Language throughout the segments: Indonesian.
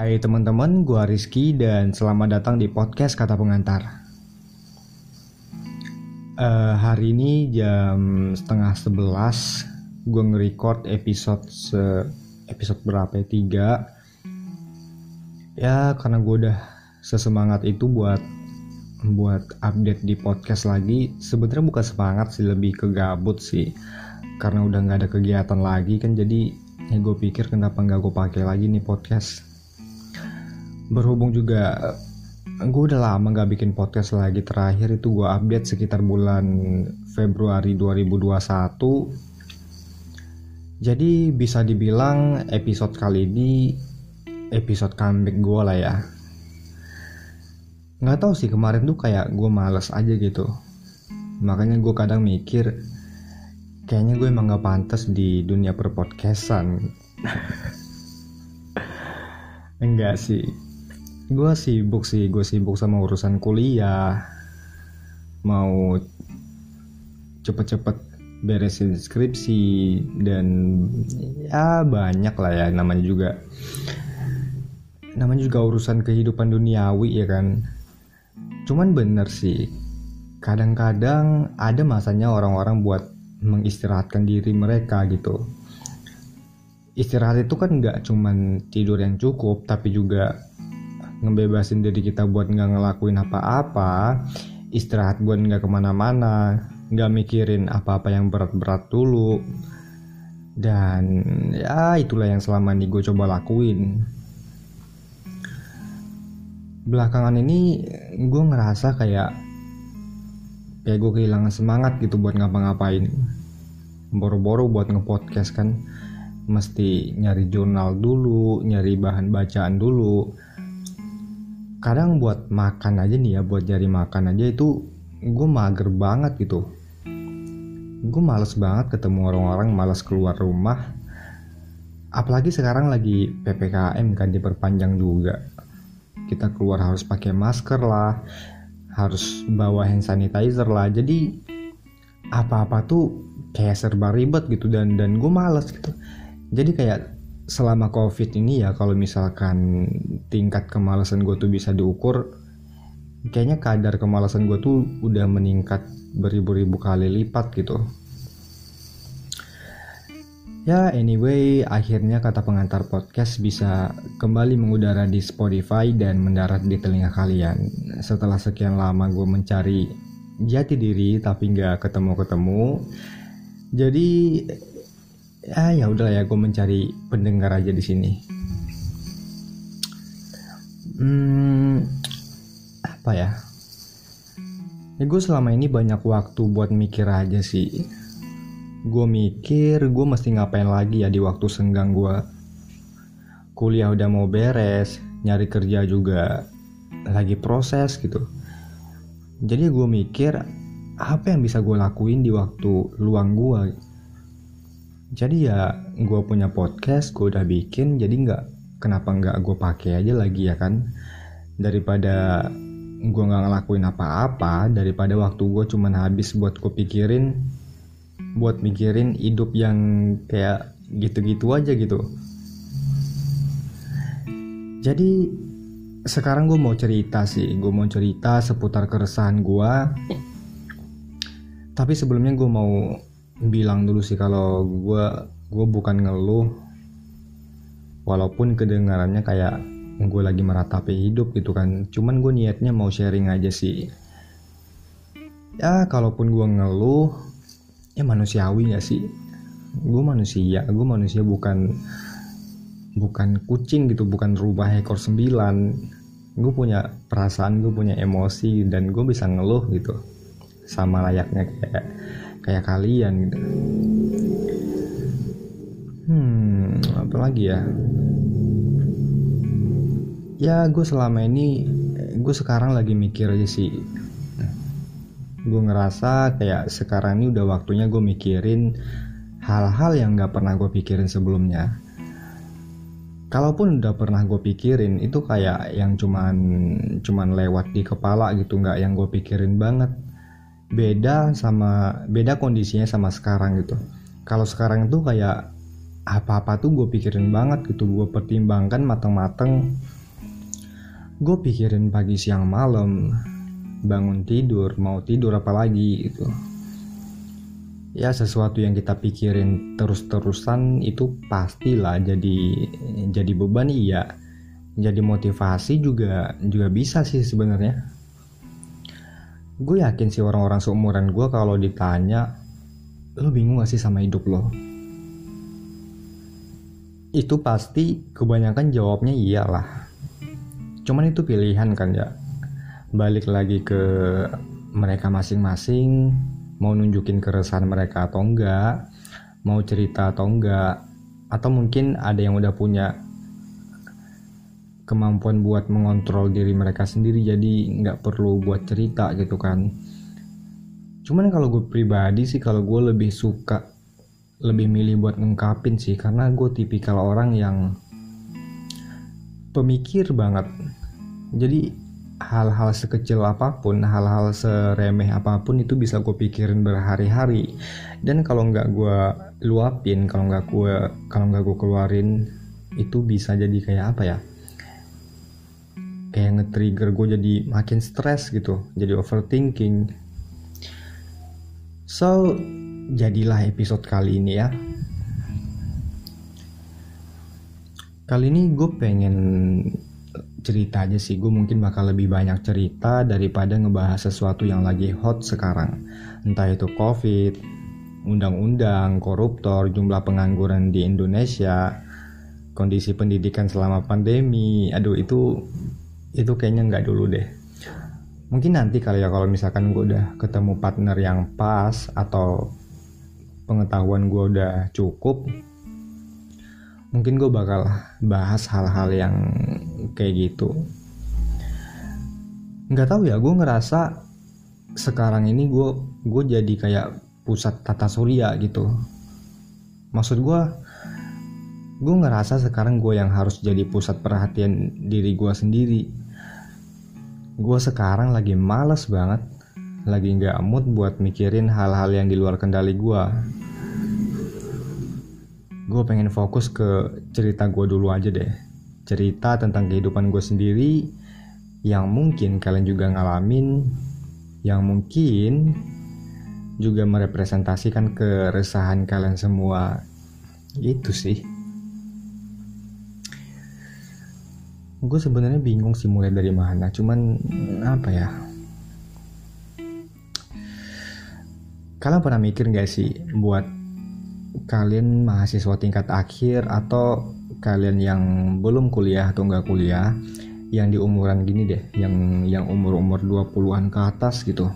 Hai teman-teman, gua Rizky dan selamat datang di podcast Kata Pengantar. Hari ini jam 10:30, gua nge-record episode berapa ya? 3. Ya, karena gua udah sesemangat itu buat update di podcast lagi. Sebenarnya bukan semangat sih, lebih ke gabut sih. Karena udah nggak ada kegiatan lagi kan, jadi ya gua pikir kenapa nggak gua pakai lagi nih podcast. Berhubung juga gue udah lama gak bikin podcast lagi. Terakhir itu gue update sekitar bulan Februari 2021. Jadi bisa dibilang episode kali ini episode comeback gue lah ya. Gak tau sih, kemarin tuh kayak gue males aja gitu. Makanya gue kadang mikir kayaknya gue emang gak pantas di dunia perpodcastan. Enggak sih, gue sibuk sama urusan kuliah, mau cepet-cepet beresin skripsi, dan ya banyak lah ya, namanya juga urusan kehidupan duniawi ya kan. Cuman bener sih, kadang-kadang ada masanya orang-orang buat mengistirahatkan diri mereka gitu. Istirahat itu kan gak cuman tidur yang cukup, tapi juga ngebebasin diri kita buat gak ngelakuin apa-apa. Istirahat buat gak kemana-mana, gak mikirin apa-apa yang berat-berat dulu. Dan ya itulah yang selama ini gue coba lakuin. Belakangan ini gue ngerasa kayak gue kehilangan semangat gitu buat ngapa-ngapain. Boro-boro buat nge-podcast kan mesti nyari jurnal dulu, nyari bahan bacaan dulu. Kadang buat makan aja nih ya, buat nyari makan aja itu gue mager banget gitu. Gue males banget ketemu orang-orang, males keluar rumah. Apalagi sekarang lagi PPKM kan, diperpanjang juga. Kita keluar harus pakai masker lah, harus bawa hand sanitizer lah. Jadi apa-apa tuh kayak serba ribet gitu, dan gue males gitu. Jadi kayak selama COVID ini ya, kalau misalkan tingkat kemalasan gue tuh bisa diukur, kayaknya kadar kemalasan gue tuh udah meningkat beribu-ribu kali lipat gitu. Ya anyway, akhirnya Kata Pengantar Podcast bisa kembali mengudara di Spotify dan mendarat di telinga kalian. Setelah sekian lama gue mencari jati diri tapi gak ketemu-ketemu. Jadi ya udahlah ya, gue mencari pendengar aja di sini. Apa ya? Ya gue selama ini banyak waktu buat mikir aja sih. Gue mikir gue mesti ngapain lagi ya di waktu senggang gue. Kuliah udah mau beres, nyari kerja juga lagi proses gitu. Jadi gue mikir apa yang bisa gue lakuin di waktu luang gue. Jadi ya gue punya podcast, gue udah bikin, jadi kenapa nggak gue pakai aja lagi ya kan. Daripada gue nggak ngelakuin apa-apa, daripada waktu gue cuman habis buat mikirin hidup yang kayak gitu-gitu aja gitu. Jadi sekarang gue mau cerita seputar keresahan gue. Tapi sebelumnya gue mau bilang dulu sih kalau gue bukan ngeluh, walaupun kedengarannya kayak gue lagi meratapi hidup gitu kan. Cuman gue niatnya mau sharing aja sih. Ya kalaupun gue ngeluh, ya manusiawi gak sih? Gue manusia bukan kucing gitu, bukan rubah ekor 9. Gue punya perasaan, gue punya emosi, dan gue bisa ngeluh gitu. Sama layaknya kayak kalian. Apa lagi ya? Ya gue sekarang lagi mikir aja sih. Gue ngerasa kayak sekarang ini udah waktunya gue mikirin hal-hal yang gak pernah gue pikirin sebelumnya. Kalaupun udah pernah gue pikirin, itu kayak yang cuman lewat di kepala gitu, gak yang gue pikirin banget. Beda kondisinya sama sekarang gitu. Kalau sekarang tuh kayak apa-apa tuh gue pikirin banget gitu, gue pertimbangkan mateng-mateng, gue pikirin pagi siang malam, bangun tidur mau tidur apalagi gitu. Ya sesuatu yang kita pikirin terus-terusan itu pastilah jadi beban, iya, jadi motivasi juga bisa sih sebenarnya. Gue yakin sih orang-orang seumuran gue kalau ditanya, lo bingung gak sih sama hidup lo? Itu pasti kebanyakan jawabnya iyalah. Cuman itu pilihan kan ya. Balik lagi ke mereka masing-masing, mau nunjukin keresahan mereka atau enggak, mau cerita atau enggak, atau mungkin ada yang udah punya kemampuan buat mengontrol diri mereka sendiri, jadi nggak perlu buat cerita gitu kan. Cuman kalau gue pribadi sih, kalau gue lebih milih buat ngungkapin sih, karena gue tipikal orang yang pemikir banget. Jadi hal-hal sekecil apapun, hal-hal seremeh apapun itu bisa gue pikirin berhari-hari. Dan kalau nggak gue luapin, kalau nggak gue keluarin, itu bisa jadi kayak apa ya? Kayak nge-trigger gue jadi makin stres gitu, jadi overthinking. So, jadilah episode kali ini ya. Kali ini gue pengen cerita aja sih. Gue mungkin bakal lebih banyak cerita daripada ngebahas sesuatu yang lagi hot sekarang. Entah itu COVID, undang-undang, koruptor, jumlah pengangguran di Indonesia, kondisi pendidikan selama pandemi. Aduh, itu kayaknya nggak dulu deh. Mungkin nanti kali ya, kalau misalkan gue udah ketemu partner yang pas atau pengetahuan gue udah cukup, mungkin gue bakal bahas hal-hal yang kayak gitu. Nggak tahu ya, gue ngerasa sekarang ini gue jadi kayak pusat tata surya gitu. Maksud gue ngerasa sekarang gue yang harus jadi pusat perhatian diri gue sendiri. Gue sekarang lagi malas banget, lagi nggak mood buat mikirin hal-hal yang di luar kendali gue. Gue pengen fokus ke cerita gue dulu aja deh. Cerita tentang kehidupan gue sendiri, yang mungkin kalian juga ngalamin, yang mungkin juga merepresentasikan keresahan kalian semua. Itu sih. Gue sebenarnya bingung sih mulai dari mana. Cuman apa ya, kalian pernah mikir gak sih, buat kalian mahasiswa tingkat akhir atau kalian yang belum kuliah atau nggak kuliah, yang di umuran gini deh, yang umur-umur 20-an ke atas gitu,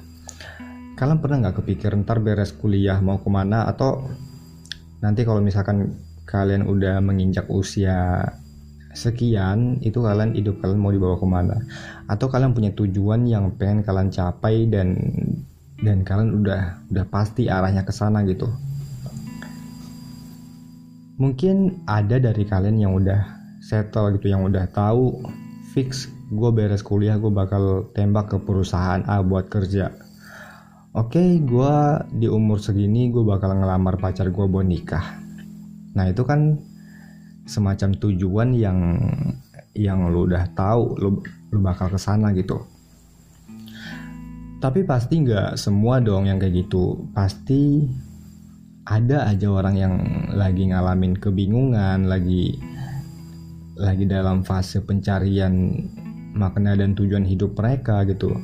kalian pernah nggak kepikiran ntar beres kuliah mau kemana, atau nanti kalau misalkan kalian udah menginjak usia sekian, itu kalian hidup kalian mau dibawa kemana, atau kalian punya tujuan yang pengen kalian capai dan kalian udah pasti arahnya ke sana gitu. Mungkin ada dari kalian yang udah settle gitu, yang udah tahu fix, gue beres kuliah gue bakal tembak ke perusahaan A buat kerja. Oke, gue di umur segini gue bakal ngelamar pacar gue buat nikah. Nah itu kan semacam tujuan yang lo udah tahu lo bakal kesana gitu. Tapi pasti nggak semua dong yang kayak gitu. Pasti ada aja orang yang lagi ngalamin kebingungan, lagi dalam fase pencarian makna dan tujuan hidup mereka gitu.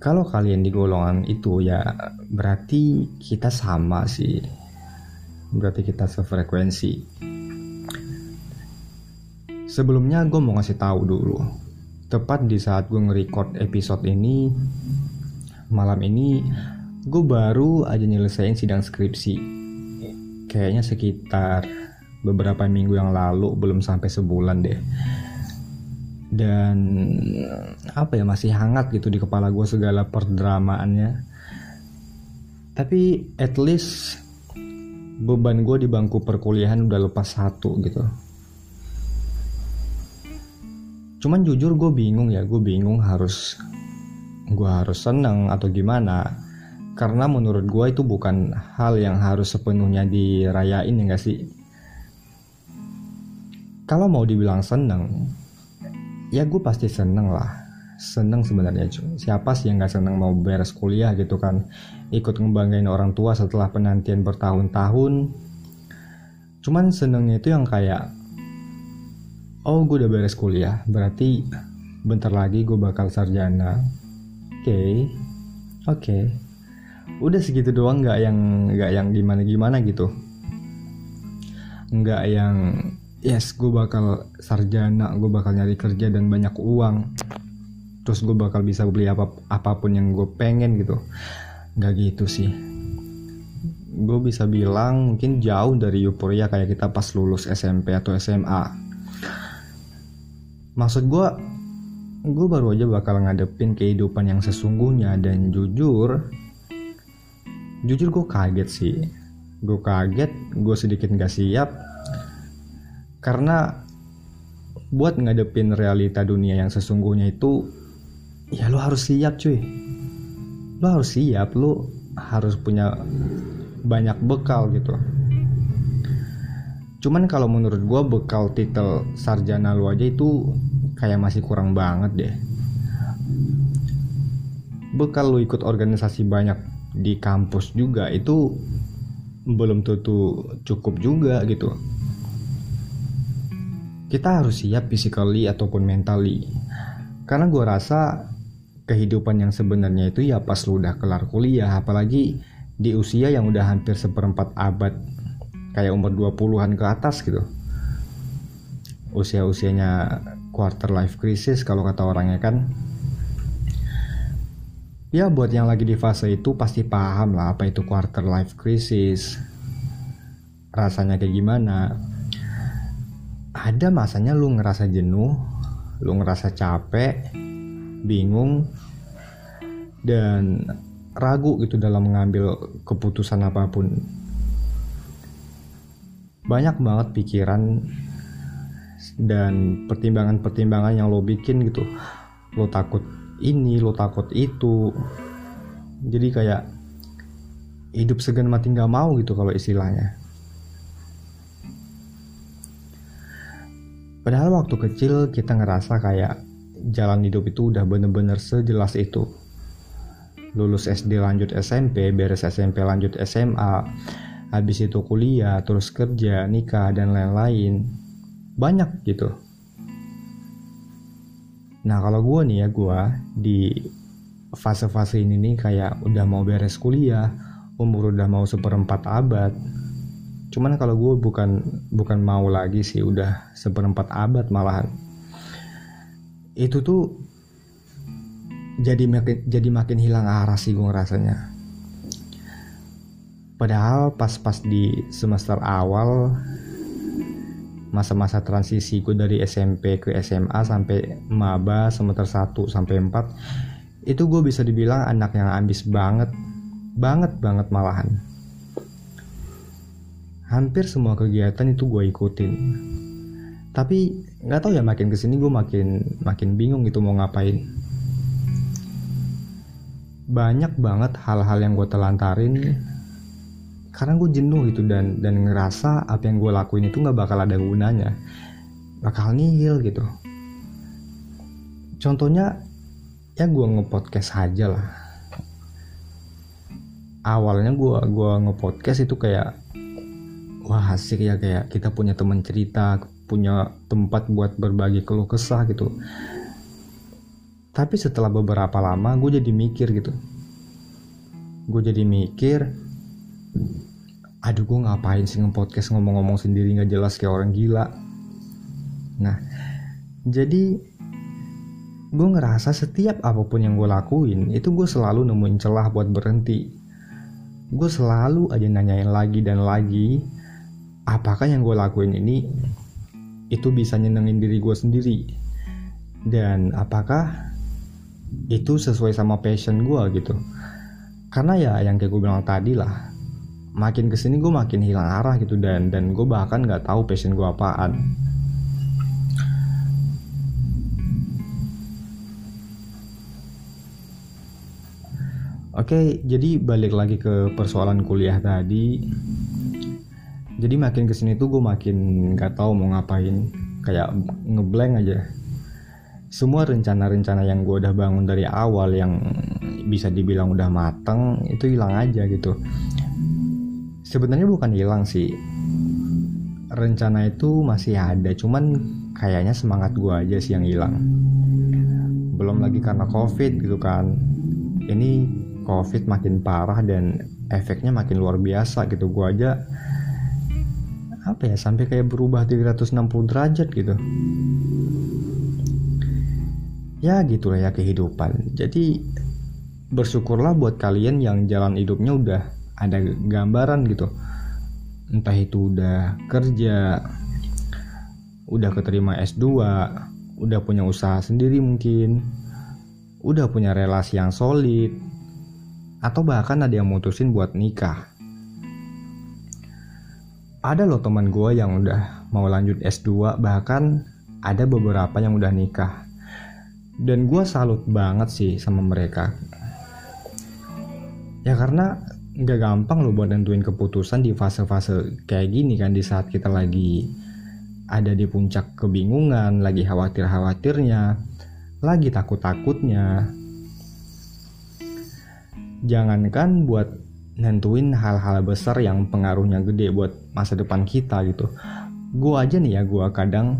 Kalau kalian di golongan itu ya berarti kita sama sih, berarti kita sefrekuensi. Sebelumnya gue mau ngasih tahu dulu, tepat di saat gue nge-record episode ini, malam ini gue baru aja nyelesain sidang skripsi. Kayaknya sekitar beberapa minggu yang lalu, belum sampai sebulan deh. Dan apa ya, masih hangat gitu di kepala gue segala perdramaannya. Tapi at least beban gue di bangku perkuliahan udah lepas satu gitu. Cuman jujur gue bingung ya, gue bingung harus seneng atau gimana. Karena menurut gue itu bukan hal yang harus sepenuhnya dirayain, ya gak sih? Kalau mau dibilang seneng, ya gue pasti seneng lah. Seneng sebenarnya, siapa sih yang gak seneng mau beres kuliah gitu kan, ikut ngebanggain orang tua setelah penantian bertahun-tahun. Cuman senengnya itu yang kayak, oh gue udah beres kuliah, berarti bentar lagi gue bakal sarjana. Oke. Udah segitu doang, nggak yang gimana gitu, nggak yang yes gue bakal sarjana, gue bakal nyari kerja dan banyak uang, terus gue bakal bisa beli apapun yang gue pengen gitu. Nggak gitu sih. Gue bisa bilang mungkin jauh dari euforia kayak kita pas lulus SMP atau SMA. Maksud gue baru aja bakal ngadepin kehidupan yang sesungguhnya, dan jujur gue kaget sih. Gue sedikit gak siap. Karena buat ngadepin realita dunia yang sesungguhnya itu, ya lo harus siap cuy. Lo harus punya banyak bekal gitu. Cuman kalau menurut gue bekal titel sarjana lo aja itu kayak masih kurang banget deh. Bekal lo ikut organisasi banyak di kampus juga itu belum tentu cukup juga gitu. Kita harus siap physically ataupun mentally. Karena gue rasa kehidupan yang sebenarnya itu ya pas lu udah kelar kuliah, apalagi di usia yang udah hampir 1/4 abad, kayak umur 20-an ke atas gitu. Usia-usianya quarter life crisis kalau kata orangnya kan. Ya buat yang lagi di fase itu pasti paham lah apa itu quarter life crisis. Rasanya kayak gimana. Ada masanya lu ngerasa jenuh, lu ngerasa capek, bingung, dan ragu gitu dalam mengambil keputusan apapun. Banyak banget pikiran dan pertimbangan-pertimbangan yang lo bikin gitu. Lo takut ini, lo takut itu. Jadi kayak hidup segan mati gak mau gitu kalau istilahnya. Padahal waktu kecil kita ngerasa kayak jalan hidup itu udah bener-bener sejelas itu. Lulus SD lanjut SMP, beres SMP lanjut SMA, habis itu kuliah, terus kerja, nikah, dan lain-lain. Banyak gitu. Nah kalau gue nih ya, gue di fase-fase ini nih kayak udah mau beres kuliah, umur udah mau 1/4 abad. Cuman kalau gue bukan mau lagi sih, udah 1/4 abad malahan. Itu tuh jadi makin hilang arah sih gue ngerasanya. Padahal pas di semester awal, masa-masa transisi gue dari SMP ke SMA sampai maba semester 1 sampai 4 itu gue bisa dibilang anak yang ambis banget malahan. Hampir semua kegiatan itu gue ikutin, tapi nggak tahu ya makin kesini gue makin bingung gitu mau ngapain. Banyak banget hal-hal yang gue telantarin karena gue jenuh gitu dan ngerasa apa yang gue lakuin itu nggak bakal ada gunanya, bakal nihil gitu. Contohnya ya gue nge-podcast aja lah. Awalnya gue nge-podcast itu kayak wah asik ya, kayak kita punya teman cerita, punya tempat buat berbagi keluh kesah gitu. Tapi setelah beberapa lama gue jadi mikir, aduh gue ngapain sih nge-podcast ngomong-ngomong sendiri gak jelas kayak orang gila. Nah jadi gue ngerasa setiap apapun yang gue lakuin itu gue selalu nemuin celah buat berhenti. Gue selalu aja nanyain lagi dan lagi, apakah yang gue lakuin ini itu bisa nyenengin diri gue sendiri, dan apakah itu sesuai sama passion gue gitu. Karena ya yang kayak gue bilang tadi lah, makin kesini gue makin hilang arah gitu, dan gue bahkan nggak tahu passion gue apaan. Oke, jadi balik lagi ke persoalan kuliah tadi. Jadi makin kesini tuh gue makin gak tahu mau ngapain, kayak ngeblank aja. Semua rencana-rencana yang gue udah bangun dari awal, yang bisa dibilang udah mateng, itu hilang aja gitu. Sebenarnya bukan hilang sih, rencana itu masih ada, cuman kayaknya semangat gue aja sih yang hilang. Belum lagi karena COVID gitu kan, ini COVID makin parah dan efeknya makin luar biasa gitu. Gue aja sampai kayak berubah 360 derajat gitu. Ya gitulah ya kehidupan. Jadi bersyukurlah buat kalian yang jalan hidupnya udah ada gambaran gitu. Entah itu udah kerja, udah keterima S2, udah punya usaha sendiri mungkin, udah punya relasi yang solid, atau bahkan ada yang mutusin buat nikah. Ada loh teman gue yang udah mau lanjut S2, bahkan ada beberapa yang udah nikah. Dan gue salut banget sih sama mereka. Ya karena gak gampang loh buat nentuin keputusan di fase-fase kayak gini kan, di saat kita lagi ada di puncak kebingungan, lagi khawatir-khawatirnya, lagi takut-takutnya. Jangankan buat nentuin hal-hal besar yang pengaruhnya gede buat masa depan kita gitu. Gue aja nih ya, gue kadang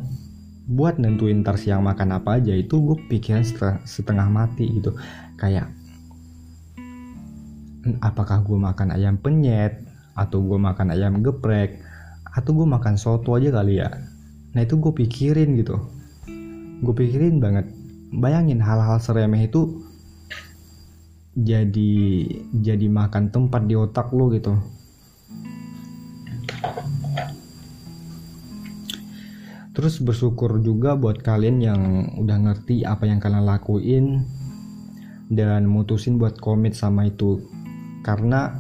buat nentuin ntar siang makan apa aja itu gue pikirin setengah mati gitu. Kayak apakah gue makan ayam penyet, atau gue makan ayam geprek, atau gue makan soto aja kali ya. Nah itu gue pikirin gitu. Gue pikirin banget. Bayangin hal-hal seremeh itu jadi makan tempat di otak lo gitu. Terus bersyukur juga buat kalian yang udah ngerti apa yang kalian lakuin dan mutusin buat komit sama itu. Karena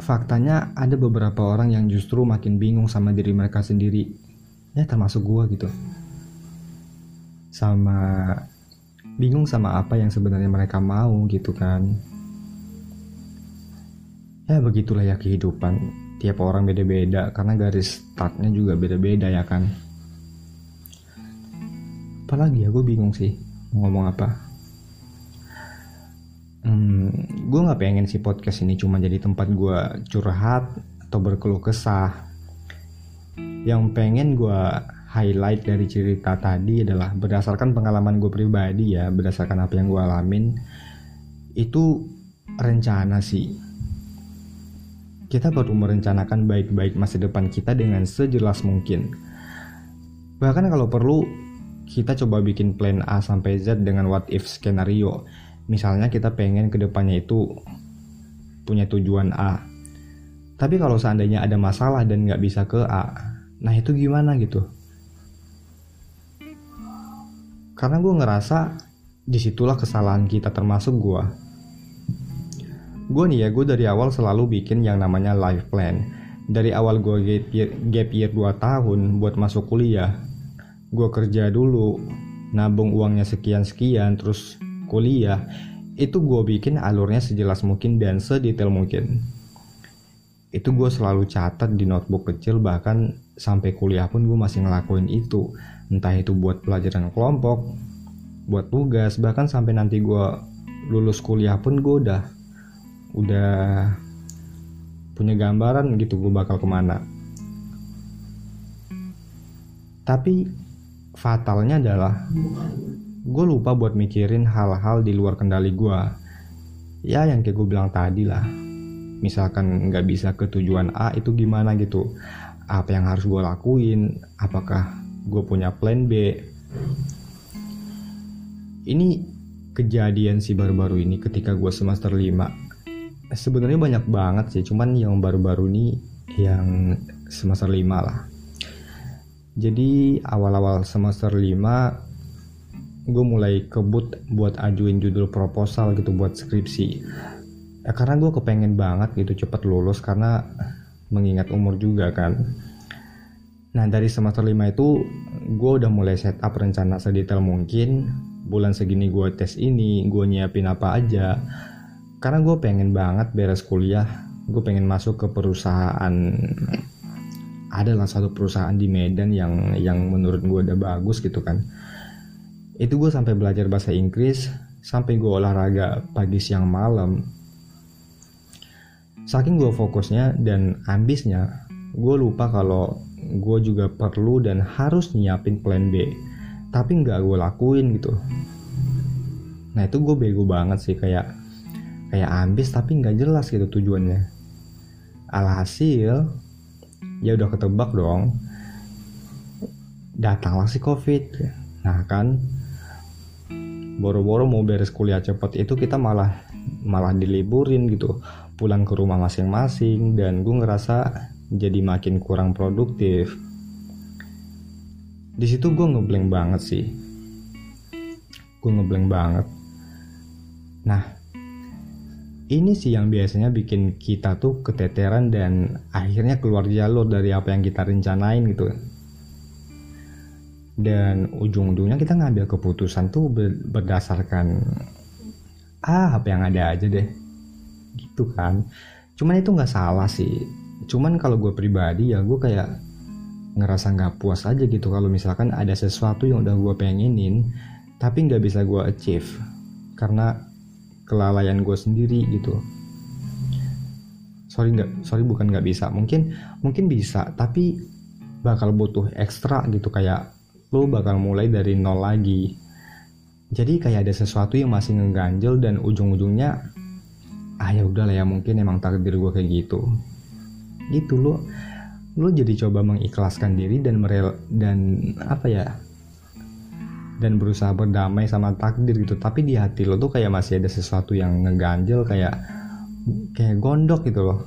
faktanya ada beberapa orang yang justru makin bingung sama diri mereka sendiri. Ya termasuk gua gitu. Sama bingung sama apa yang sebenarnya mereka mau gitu kan. Ya begitulah ya kehidupan. Tiap orang beda-beda, karena garis startnya juga beda-beda ya kan. Apalagi ya, gue bingung sih mau ngomong apa. Gue gak pengen sih podcast ini cuma jadi tempat gue curhat atau berkeluh kesah. Yang pengen gue highlight dari cerita tadi adalah berdasarkan pengalaman gue pribadi ya, berdasarkan apa yang gue alamin, itu rencana sih. Kita perlu merencanakan baik-baik masa depan kita dengan sejelas mungkin. Bahkan kalau perlu, kita coba bikin plan A sampai Z dengan what if skenario. Misalnya kita pengen kedepannya itu punya tujuan A, tapi kalau seandainya ada masalah dan gak bisa ke A, nah itu gimana gitu. Karena gue ngerasa disitulah kesalahan kita, termasuk gue. Gue nih ya, gue dari awal selalu bikin yang namanya life plan. Dari awal gue gap year 2 tahun buat masuk kuliah. Gue kerja dulu, nabung uangnya sekian-sekian, terus kuliah. Itu gue bikin alurnya sejelas mungkin dan sedetail mungkin. Itu gue selalu catat di notebook kecil, bahkan sampai kuliah pun gue masih ngelakuin itu. Entah itu buat pelajaran kelompok, buat tugas, bahkan sampai nanti gue lulus kuliah pun gue udah punya gambaran gitu gue bakal kemana. Tapi fatalnya adalah gue lupa buat mikirin hal-hal di luar kendali gue. Ya yang kayak gue bilang tadi lah, misalkan gak bisa ke tujuan A itu gimana gitu. Apa yang harus gue lakuin, apakah gue punya plan B. Ini kejadian sih baru-baru ini ketika gue semester 5. Sebenarnya banyak banget sih, cuman yang baru-baru ini yang semester 5 lah. Jadi awal-awal semester 5 gue mulai kebut buat ajuin judul proposal gitu buat skripsi. Karena gue kepengen banget gitu cepet lulus, karena mengingat umur juga kan. Nah dari semester 5 itu gue udah mulai set up rencana sedetail mungkin. bulan segini gue tes ini, gue nyiapin apa aja. Karena gue pengen banget beres kuliah, gue pengen masuk ke perusahaan, adalah satu perusahaan di Medan yang menurut gue udah bagus gitu kan. Itu gue sampai belajar bahasa Inggris, sampai gue olahraga pagi siang malam. Saking gue fokusnya dan ambisnya, gue lupa kalau gue juga perlu dan harus nyiapin plan B. Tapi nggak gue lakuin gitu. Nah itu gue bego banget sih, kayak ambis tapi nggak jelas gitu tujuannya. Alhasil ya udah ketebak dong, datanglah si COVID. Nah kan, boro-boro mau beres kuliah cepet itu kita malah diliburin gitu, pulang ke rumah masing-masing, dan gue ngerasa jadi makin kurang produktif. Di situ gue ngeblank banget sih, Nah ini sih yang biasanya bikin kita tuh keteteran dan akhirnya keluar jalur dari apa yang kita rencanain gitu. Dan ujung-ujungnya kita ngambil keputusan tuh berdasarkan apa yang ada aja deh. Gitu kan. Cuman itu gak salah sih. Cuman kalau gue pribadi ya gue kayak ngerasa gak puas aja gitu. Kalau misalkan ada sesuatu yang udah gue pengenin tapi gak bisa gue achieve. Karena kelalaian gue sendiri gitu. Bukan nggak bisa. Mungkin bisa, tapi bakal butuh ekstra gitu, kayak lo bakal mulai dari nol lagi. Jadi kayak ada sesuatu yang masih ngeganjel dan ujung-ujungnya ya udahlah ya, mungkin emang takdir gue kayak gitu. Gitu lo jadi coba mengikhlaskan diri dan berusaha berdamai sama takdir gitu, tapi di hati lo tuh kayak masih ada sesuatu yang ngeganjel, kayak gondok gitu loh.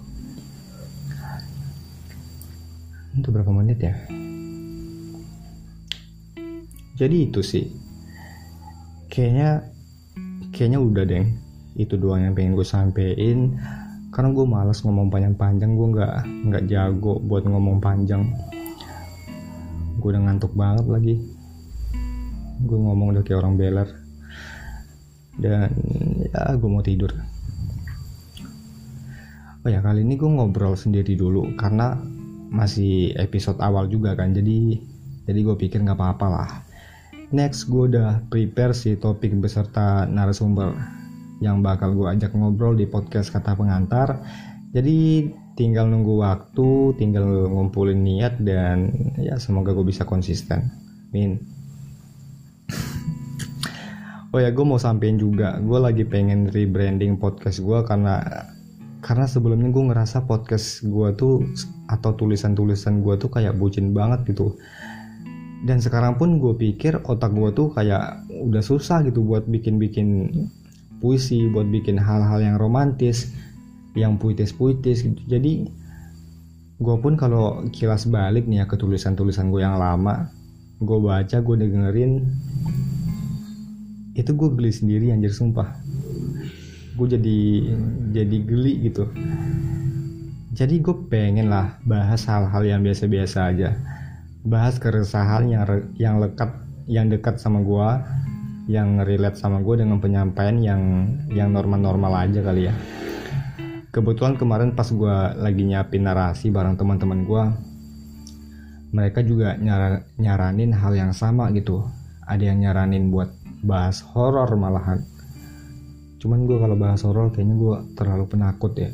Itu berapa menit ya? Jadi itu sih, kayaknya udah deng, itu doang yang pengen gue sampein, karena gue malas ngomong panjang-panjang, gue nggak jago buat ngomong panjang, gue udah ngantuk banget lagi. Gue ngomong udah kayak orang beler. Dan ya gue mau tidur. Oh ya, kali ini gue ngobrol sendiri dulu karena masih episode awal juga kan. Jadi gue pikir gak apa-apa lah. Next gue udah prepare si topik beserta narasumber yang bakal gue ajak ngobrol di podcast Kata Pengantar. Jadi tinggal nunggu waktu, tinggal ngumpulin niat, dan ya semoga gue bisa konsisten. Amin. Oh ya, gue mau sampein juga, gue lagi pengen rebranding podcast gue karena sebelumnya gue ngerasa podcast gue tuh atau tulisan-tulisan gue tuh kayak bucin banget gitu. Dan sekarang pun gue pikir otak gue tuh kayak udah susah gitu buat bikin puisi, buat bikin hal-hal yang romantis, yang puitis-puitis gitu. Jadi gue pun kalau kilas balik nih ya ke tulisan-tulisan gue yang lama, gue baca, gue dengerin, itu gue geli sendiri anjir, sumpah. Gue jadi geli gitu. Jadi gue pengen lah bahas hal-hal yang biasa-biasa aja, bahas keresahan yang dekat sama gue, yang relate sama gue dengan penyampaian yang normal-normal aja kali ya. Kebetulan kemarin pas gue lagi nyiapin narasi bareng teman-teman gue, mereka juga nyaranin hal yang sama gitu. Ada yang nyaranin buat bahas horor malahan. Cuman gue kalau bahas horor kayaknya gue terlalu penakut ya.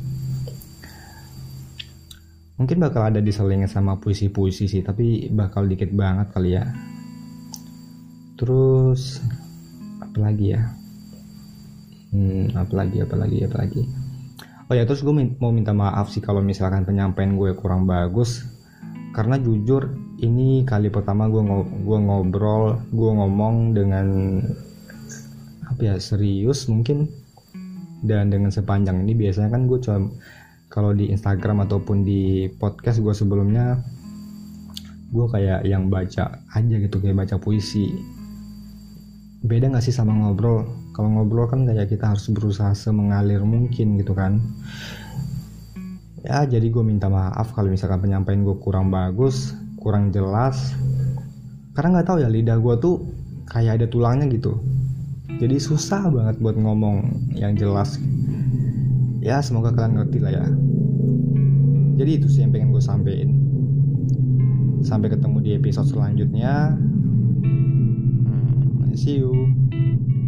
Mungkin bakal ada diselingin sama puisi-puisi sih, tapi bakal dikit banget kali ya. Terus Apa lagi ya. Oh ya, terus gue mau minta maaf sih kalau misalkan penyampaian gue kurang bagus. Karena jujur ini kali pertama gue ngomong dengan serius mungkin, dan dengan sepanjang ini. Biasanya kan gue coba kalau di Instagram ataupun di podcast gue sebelumnya, gue kayak yang baca aja gitu, kayak baca puisi. Beda nggak sih sama ngobrol? Kalau ngobrol kan kayak kita harus berusaha semengalir mungkin gitu kan. Ya jadi gue minta maaf kalau misalkan penyampaian gue kurang bagus, kurang jelas, karena nggak tahu ya, lidah gue tuh kayak ada tulangnya gitu. Jadi susah banget buat ngomong yang jelas. Ya semoga kalian ngerti lah ya. Jadi itu sih yang pengen gue sampein. Sampai ketemu di episode selanjutnya. See you.